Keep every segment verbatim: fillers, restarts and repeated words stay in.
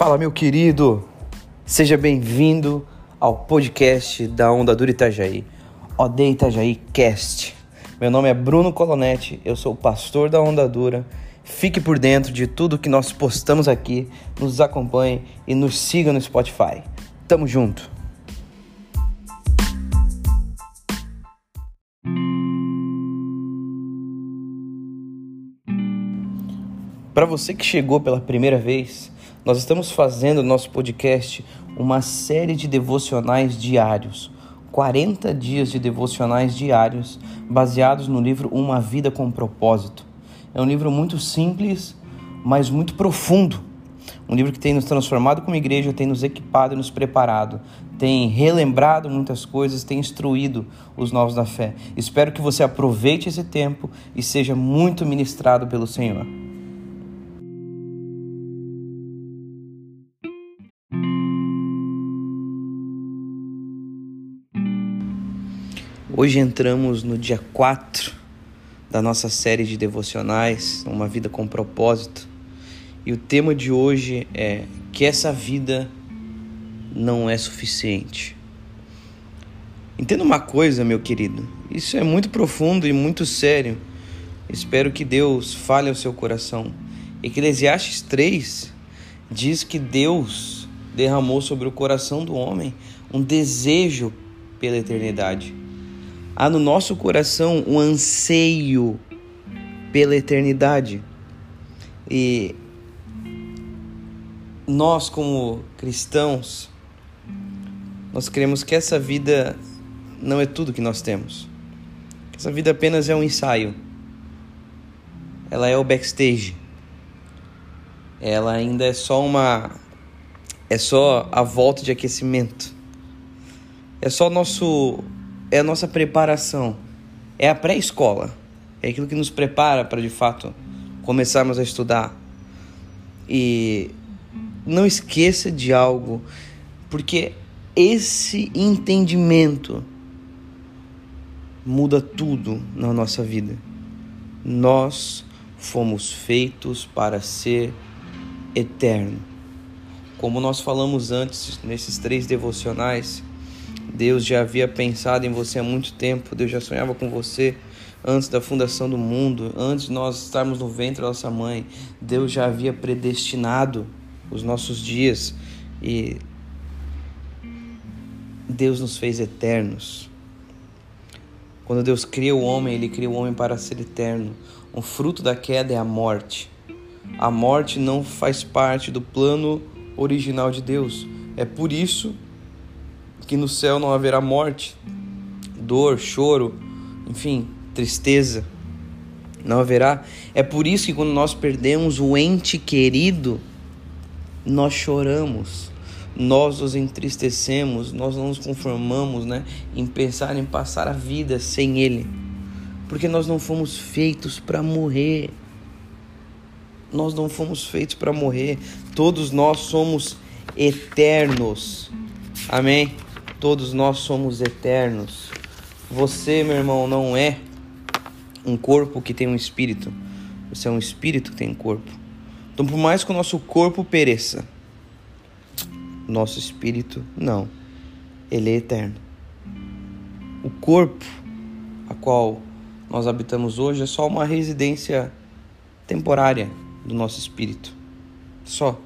Fala, meu querido, seja bem-vindo ao podcast da Onda Dura Itajaí, Odeia Itajaí Cast. Meu nome é Bruno Colonetti, eu sou o pastor da Onda Dura. Fique por dentro de tudo que nós postamos aqui, nos acompanhe e nos siga no Spotify. Tamo junto! Para você que chegou pela primeira vez, nós estamos fazendo no nosso podcast uma série de devocionais diários, quarenta dias de devocionais diários baseados no livro Uma Vida com Propósito. É um livro muito simples, mas muito profundo. Um livro que tem nos transformado como igreja, tem nos equipado e nos preparado, tem relembrado muitas coisas, tem instruído os novos da fé. Espero que você aproveite esse tempo e seja muito ministrado pelo Senhor. Hoje entramos no dia quatro da nossa série de devocionais, Uma Vida com Propósito. E o tema de hoje é que essa vida não é suficiente. Entenda uma coisa, meu querido. Isso é muito profundo e muito sério. Espero que Deus fale ao seu coração. Eclesiastes três diz que Deus derramou sobre o coração do homem um desejo pela eternidade. Há no nosso coração um anseio pela eternidade. E nós, como cristãos, nós cremos que essa vida não é tudo que nós temos. Essa vida apenas é um ensaio. Ela é o backstage. Ela ainda é só uma... É só a volta de aquecimento. É só nosso... É a nossa preparação, é a pré-escola, é aquilo que nos prepara para, de fato, começarmos a estudar. E não esqueça de algo, porque esse entendimento muda tudo na nossa vida. Nós fomos feitos para ser eterno. Como nós falamos antes, nesses três devocionais, Deus já havia pensado em você há muito tempo. Deus já sonhava com você antes da fundação do mundo, antes de nós estarmos no ventre da nossa mãe. Deus já havia predestinado os nossos dias e Deus nos fez eternos. Quando Deus cria o homem, Ele cria o homem para ser eterno. O fruto da queda é a morte. A morte não faz parte do plano original de Deus. É por isso que no céu não haverá morte, dor, choro, enfim, tristeza. Não haverá. É por isso que quando nós perdemos o ente querido, nós choramos, nós nos entristecemos, nós não nos conformamos, né, em pensar em passar a vida sem ele. Porque nós não fomos feitos para morrer. Nós não fomos feitos para morrer. Todos nós somos eternos. Amém? Todos nós somos eternos. Você, meu irmão, não é um corpo que tem um espírito. Você é um espírito que tem um corpo. Então, por mais que o nosso corpo pereça, nosso espírito não. Ele é eterno. O corpo a qual nós habitamos hoje é só uma residência temporária do nosso espírito. Só.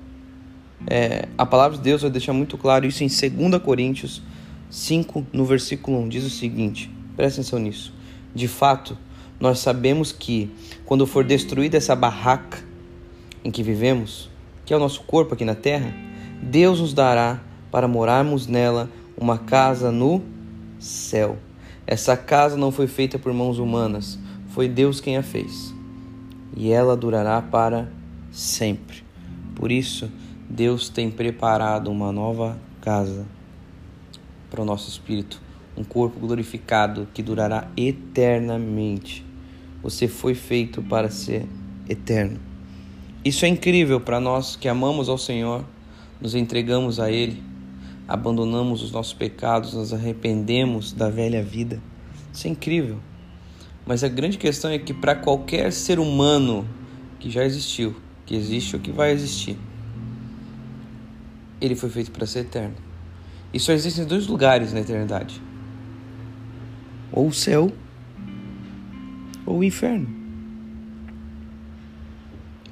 É, a palavra de Deus vai deixar muito claro isso em dois Coríntios cinco, no versículo um. Diz o seguinte, presta atenção nisso. De fato, nós sabemos que quando for destruída essa barraca em que vivemos, que é o nosso corpo aqui na terra, Deus nos dará para morarmos nela uma casa no céu. Essa casa não foi feita por mãos humanas, foi Deus quem a fez. E ela durará para sempre. Por isso, Deus tem preparado uma nova casa para o nosso espírito, um corpo glorificado que durará eternamente. Você foi feito para ser eterno. Isso é incrível para nós que amamos ao Senhor, nos entregamos a Ele, abandonamos os nossos pecados, nos arrependemos da velha vida. Isso é incrível. Mas a grande questão é que para qualquer ser humano que já existiu, que existe ou que vai existir, ele foi feito para ser eterno. E só existem dois lugares na eternidade: ou o céu ou o inferno.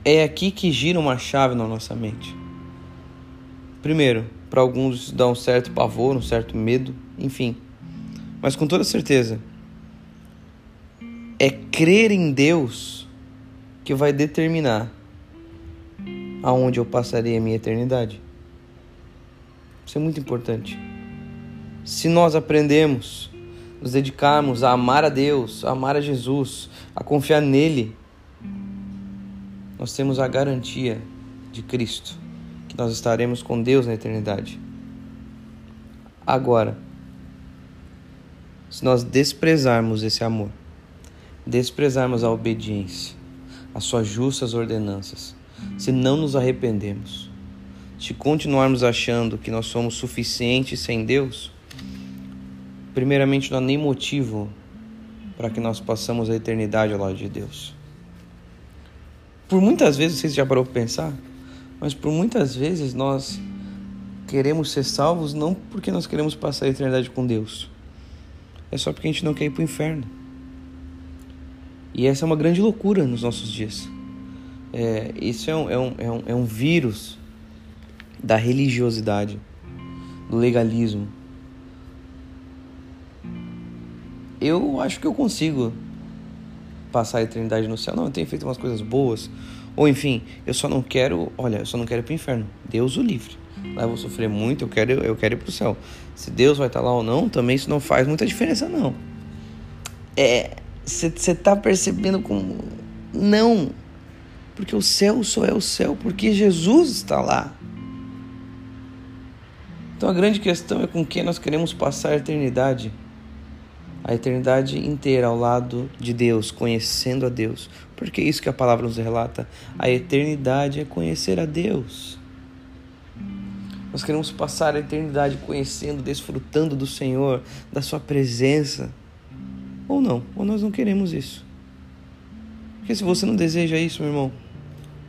É aqui que gira uma chave na nossa mente. Primeiro, para alguns dá um certo pavor, um certo medo, enfim. Mas com toda certeza, é crer em Deus que vai determinar aonde eu passarei a minha eternidade. Isso é muito importante. Se nós aprendemos, nos dedicarmos a amar a Deus, a amar a Jesus, a confiar nele, nós temos a garantia de Cristo, que nós estaremos com Deus na eternidade. Agora, se nós desprezarmos esse amor, desprezarmos a obediência, as suas justas ordenanças, se não nos arrependermos, se continuarmos achando que nós somos suficientes sem Deus, primeiramente não há nem motivo para que nós passemos a eternidade ao lado de Deus. Por muitas vezes, vocês já parou para pensar, mas por muitas vezes nós queremos ser salvos não porque nós queremos passar a eternidade com Deus, é só porque a gente não quer ir para o inferno. E essa é uma grande loucura nos nossos dias. É, isso é um, é, um, é, um, é um vírus da religiosidade, do legalismo. Eu acho que eu consigo passar a eternidade no céu. Não, eu tenho feito umas coisas boas. Ou enfim, eu só não quero... Olha, eu só não quero ir para o inferno. Deus o livre. Lá eu vou sofrer muito, eu quero, eu quero ir para o céu. Se Deus vai estar lá ou não, também isso não faz muita diferença, não. É... Você está percebendo como... Não. Porque o céu só é o céu porque Jesus está lá. Então a grande questão é com quem nós queremos passar a eternidade. A eternidade inteira ao lado de Deus, conhecendo a Deus. Porque é isso que a palavra nos relata. A eternidade é conhecer a Deus. Nós queremos passar a eternidade conhecendo, desfrutando do Senhor, da sua presença. Ou não, ou nós não queremos isso. Porque se você não deseja isso, meu irmão,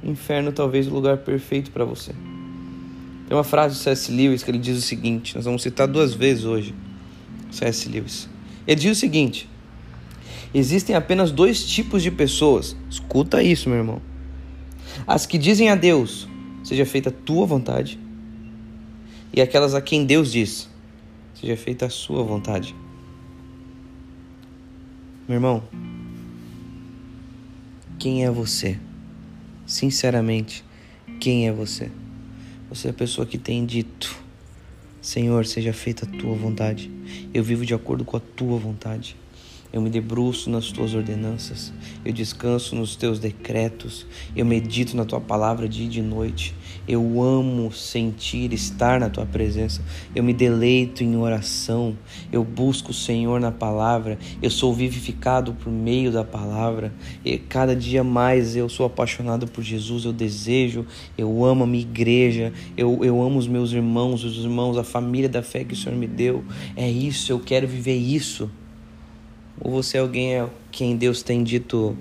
inferno talvez é o lugar perfeito para você. Tem uma frase do C S. Lewis que ele diz o seguinte, nós vamos citar duas vezes hoje, C S. Lewis. Ele diz o seguinte: existem apenas dois tipos de pessoas, escuta isso, meu irmão. As que dizem a Deus, seja feita a tua vontade, e aquelas a quem Deus diz, seja feita a sua vontade. Meu irmão, quem é você? Sinceramente, quem é você? Você é a pessoa que tem dito: Senhor, seja feita a tua vontade. Eu vivo de acordo com a tua vontade. Eu me debruço nas tuas ordenanças. Eu descanso nos teus decretos. Eu medito na tua palavra dia e de noite. Eu amo sentir estar na tua presença. Eu me deleito em oração. Eu busco o Senhor na palavra. Eu sou vivificado por meio da palavra. E cada dia mais eu sou apaixonado por Jesus. Eu desejo, eu amo a minha igreja. Eu, eu amo os meus irmãos, os irmãos, a família da fé que o Senhor me deu. É isso, eu quero viver isso. Ou você é alguém a quem Deus tem dito: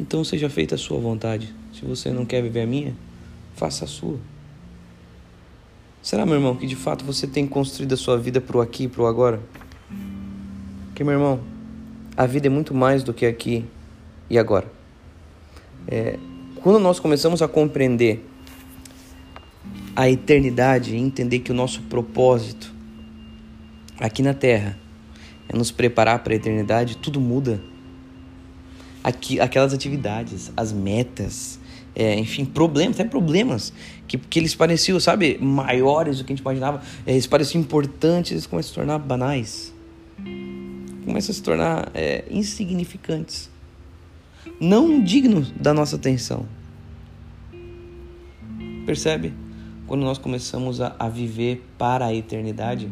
então seja feita a sua vontade. Se você não quer viver a minha, faça a sua. Será, meu irmão, que de fato você tem construído a sua vida pro aqui, pro agora? Porque, meu irmão, a vida é muito mais do que aqui e agora. É, quando nós começamos a compreender a eternidade e entender que o nosso propósito aqui na Terra é nos preparar para a eternidade, tudo muda. Aqui, aquelas atividades, as metas... É, enfim, problemas, até problemas que, que eles pareciam, sabe, maiores do que a gente imaginava, eles pareciam importantes, eles começam a se tornar banais, começam a se tornar é, insignificantes, não dignos da nossa atenção. Percebe? Quando nós começamos a, a viver para a eternidade,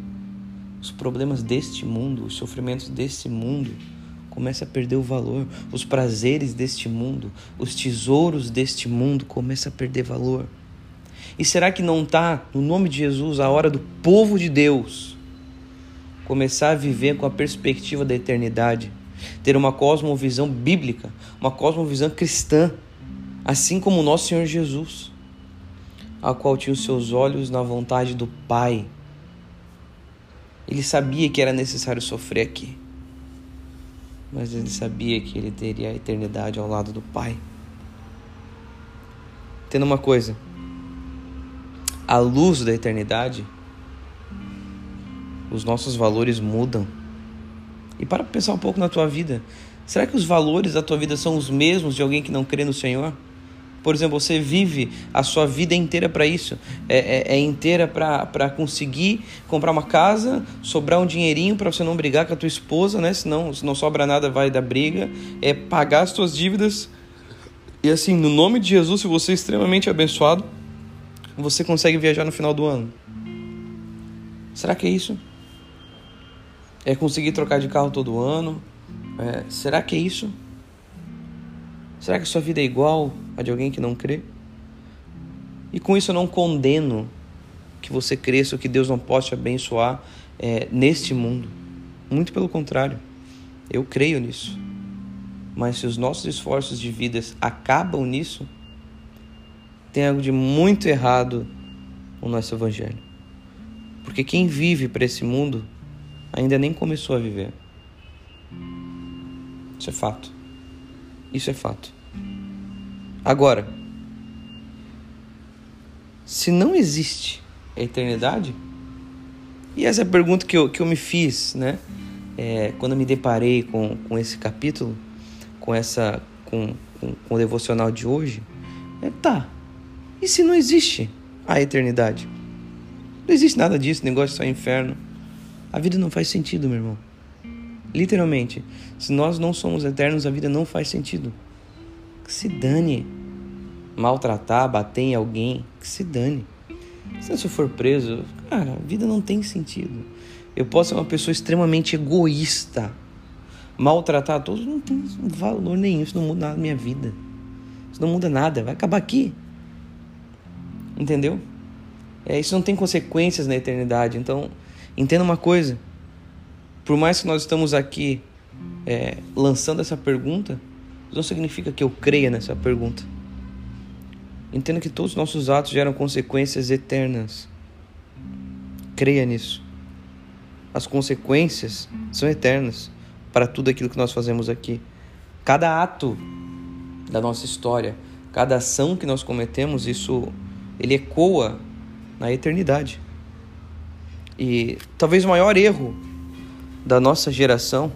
os problemas deste mundo, os sofrimentos deste mundo começa a perder o valor, os prazeres deste mundo, os tesouros deste mundo começam a perder valor. E será que não está, no nome de Jesus, a hora do povo de Deus começar a viver com a perspectiva da eternidade, ter uma cosmovisão bíblica, uma cosmovisão cristã, assim como o nosso Senhor Jesus? a qual tinha os seus olhos na vontade do Pai. Ele sabia que era necessário sofrer aqui, mas ele sabia que ele teria a eternidade ao lado do Pai. Entenda uma coisa: à luz da eternidade, os nossos valores mudam. E para pensar um pouco na tua vida. Será que os valores da tua vida são os mesmos de alguém que não crê no Senhor? Por exemplo, você vive a sua vida inteira para isso. É, é, é inteira para conseguir comprar uma casa, sobrar um dinheirinho para você não brigar com a tua esposa, né? Senão, se não sobra nada, vai dar briga. É pagar as tuas dívidas. E assim, no nome de Jesus, se você é extremamente abençoado, você consegue viajar no final do ano. Será que é isso? É conseguir trocar de carro todo ano? É, será que é isso? Será que a sua vida é igual a de alguém que não crê? E com isso eu não condeno que você cresça, que Deus não possa te abençoar é, neste mundo. Muito pelo contrário, eu creio nisso. Mas se os nossos esforços de vidas acabam nisso, tem algo de muito errado no nosso evangelho. Porque quem vive para esse mundo ainda nem começou a viver. Isso é fato. Isso é fato. Agora, se não existe a eternidade, e essa é a pergunta que eu, que eu me fiz, né? É, quando eu me deparei com, com esse capítulo, com, essa, com, com, com o devocional de hoje, é, tá, e se não existe a eternidade? Não existe nada disso, negócio só é inferno. A vida não faz sentido, meu irmão. Literalmente, se nós não somos eternos, a vida não faz sentido. Que se dane. Maltratar, bater em alguém, que se dane. Se eu for preso, cara, a vida não tem sentido. Eu posso ser uma pessoa extremamente egoísta. Maltratar todos não tem valor nenhum, isso não muda nada na minha vida. Isso não muda nada, vai acabar aqui. Entendeu? É, isso não tem consequências na eternidade. Então, entenda uma coisa. Por mais que nós estamos aqui é, lançando essa pergunta, não significa que eu creia nessa pergunta. Entenda que todos os nossos atos geram consequências eternas. Creia nisso. As consequências são eternas para tudo aquilo que nós fazemos aqui. Cada ato da nossa história, cada ação que nós cometemos, isso ele ecoa na eternidade. E talvez o maior erro da nossa geração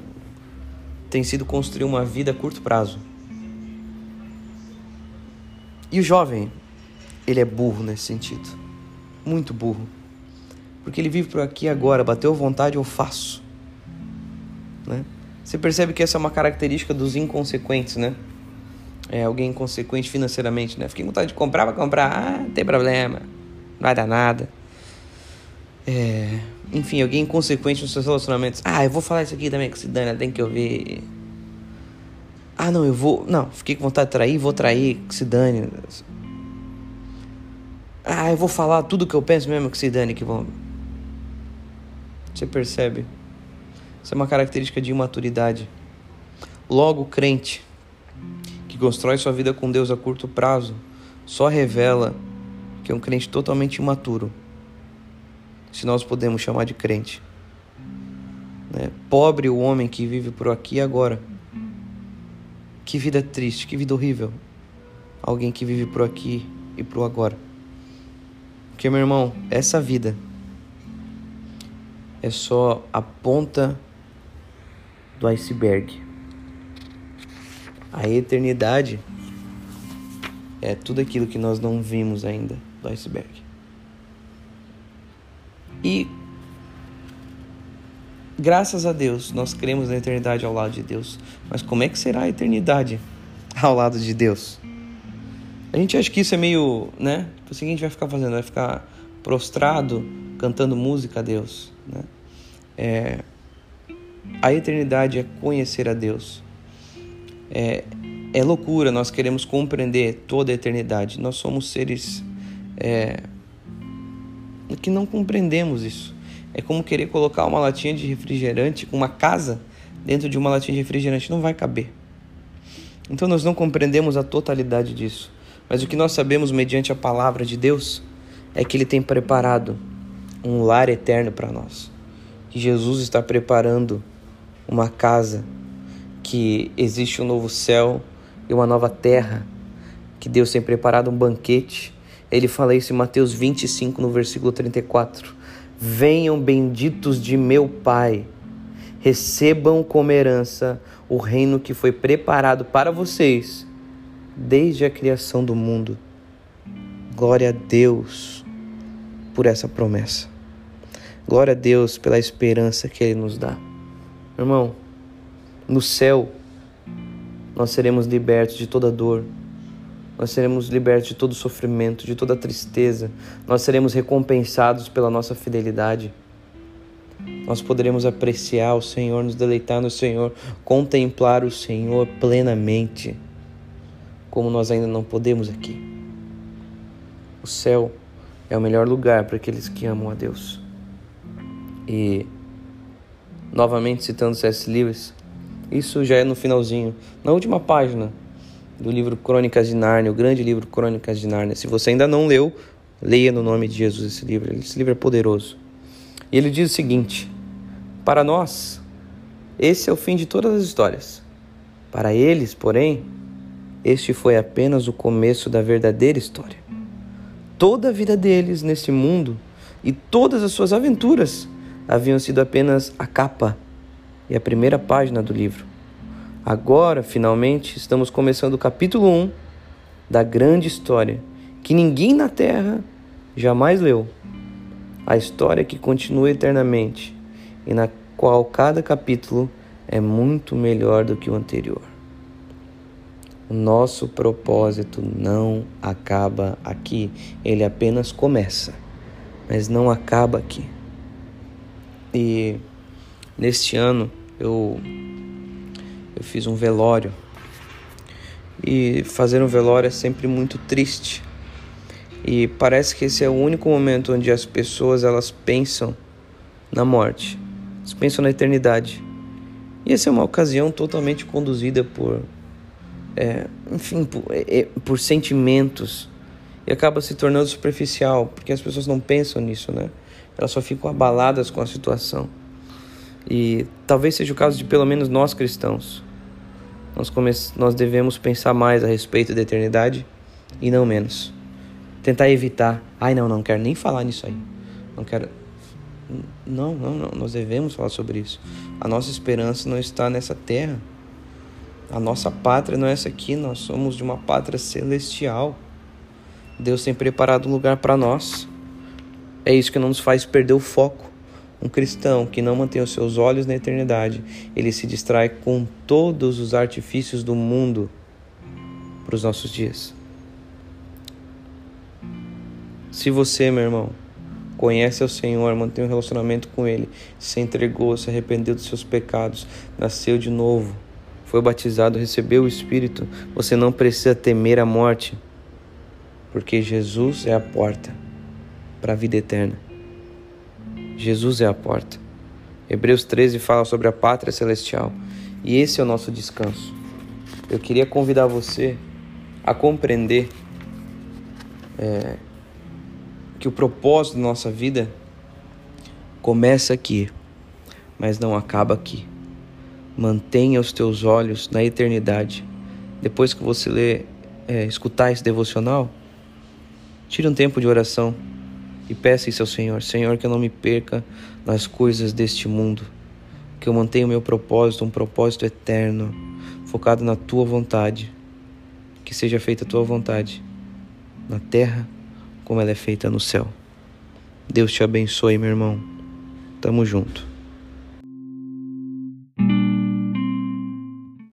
tem sido construir uma vida a curto prazo. E o jovem, ele é burro nesse sentido. Muito burro. Porque ele vive por aqui agora, bateu vontade, eu faço. Né? Você percebe que essa é uma característica dos inconsequentes, né? É alguém inconsequente financeiramente, né? Fiquei com vontade de comprar, vai comprar. Ah, não tem problema. Não vai dar nada. É... Enfim, alguém inconsequente nos seus relacionamentos. Ah, eu vou falar isso aqui também com a Cidana, tem que ouvir. Ah, não, eu vou... Não, fiquei com vontade de trair, vou trair com Cidana. Ah, eu vou falar tudo que eu penso mesmo com Cidana, que vão... Você percebe? Isso é uma característica de imaturidade. Logo, o crente que constrói sua vida com Deus a curto prazo só revela que é um crente totalmente imaturo. Se nós podemos chamar de crente, né? Pobre o homem que vive por aqui e agora. Que vida triste, que vida horrível. Alguém que vive por aqui e pro agora. Porque, meu irmão, essa vida é só a ponta do iceberg. A eternidade é tudo aquilo que nós não vimos ainda do iceberg. E, graças a Deus, nós cremos na eternidade ao lado de Deus. Mas como é que será a eternidade ao lado de Deus? A gente acha que isso é meio, né? O seguinte, vai ficar fazendo, vai ficar prostrado, cantando música a Deus, né? É, a eternidade é conhecer a Deus. É, é loucura, nós queremos compreender toda a eternidade. Nós somos seres... É, que não compreendemos isso. É como querer colocar uma latinha de refrigerante, uma casa dentro de uma latinha de refrigerante, não vai caber. Então nós não compreendemos a totalidade disso. Mas o que nós sabemos mediante a palavra de Deus é que Ele tem preparado um lar eterno para nós. Que Jesus está preparando uma casa, que existe um novo céu e uma nova terra, que Deus tem preparado um banquete. Ele fala isso em Mateus vinte e cinco, no versículo trinta e quatro. Venham, benditos de meu Pai, recebam como herança o reino que foi preparado para vocês desde a criação do mundo. Glória a Deus por essa promessa. Glória a Deus pela esperança que Ele nos dá. Irmão, no céu nós seremos libertos de toda dor. Nós seremos libertos de todo sofrimento, de toda tristeza. Nós seremos recompensados pela nossa fidelidade. Nós poderemos apreciar o Senhor, nos deleitar no Senhor, contemplar o Senhor plenamente, como nós ainda não podemos aqui. O céu é o melhor lugar para aqueles que amam a Deus. E, novamente citando C S Lewis, isso já é no finalzinho, na última página do livro Crônicas de Nárnia, o grande livro Crônicas de Nárnia. Se você ainda não leu, leia no nome de Jesus esse livro. Esse livro é poderoso. E ele diz o seguinte: para nós, esse é o fim de todas as histórias. Para eles, porém, este foi apenas o começo da verdadeira história. Toda a vida deles nesse mundo e todas as suas aventuras haviam sido apenas a capa e a primeira página do livro. Agora, finalmente, estamos começando o capítulo um da grande história que ninguém na Terra jamais leu. A história que continua eternamente e na qual cada capítulo é muito melhor do que o anterior. O nosso propósito não acaba aqui, ele apenas começa, mas não acaba aqui. E neste ano eu... Eu fiz um velório, e fazer um velório é sempre muito triste, e parece que esse é o único momento onde as pessoas, elas pensam na morte, elas pensam na eternidade, e essa é uma ocasião totalmente conduzida por, é, enfim, por, é, por sentimentos, e acaba se tornando superficial, porque as pessoas não pensam nisso, né? Elas só ficam abaladas com a situação, e talvez seja o caso de pelo menos nós cristãos. Nós, come- nós devemos pensar mais a respeito da eternidade e não menos. Tentar evitar. Ai, não, não quero nem falar nisso aí. Não quero... Não, não, não. Nós devemos falar sobre isso. A nossa esperança não está nessa terra. A nossa pátria não é essa aqui. Nós somos de uma pátria celestial. Deus tem preparado um lugar para nós. É isso que não nos faz perder o foco. Um cristão que não mantém os seus olhos na eternidade, ele se distrai com todos os artifícios do mundo para os nossos dias. Se você, meu irmão, conhece o Senhor, mantém um relacionamento com Ele, se entregou, se arrependeu dos seus pecados, nasceu de novo, foi batizado, recebeu o Espírito, você não precisa temer a morte, porque Jesus é a porta para a vida eterna. Jesus é a porta. Hebreus treze fala sobre a pátria celestial. E esse é o nosso descanso. Eu queria convidar você a compreender é, que o propósito da nossa vida começa aqui, mas não acaba aqui. Mantenha os teus olhos na eternidade. Depois que você ler, é, escutar esse devocional, tire um tempo de oração. E peça isso ao Senhor: Senhor, que eu não me perca nas coisas deste mundo, que eu mantenha o meu propósito, um propósito eterno, focado na Tua vontade, que seja feita a Tua vontade, na terra, como ela é feita no céu. Deus te abençoe, meu irmão. Tamo junto.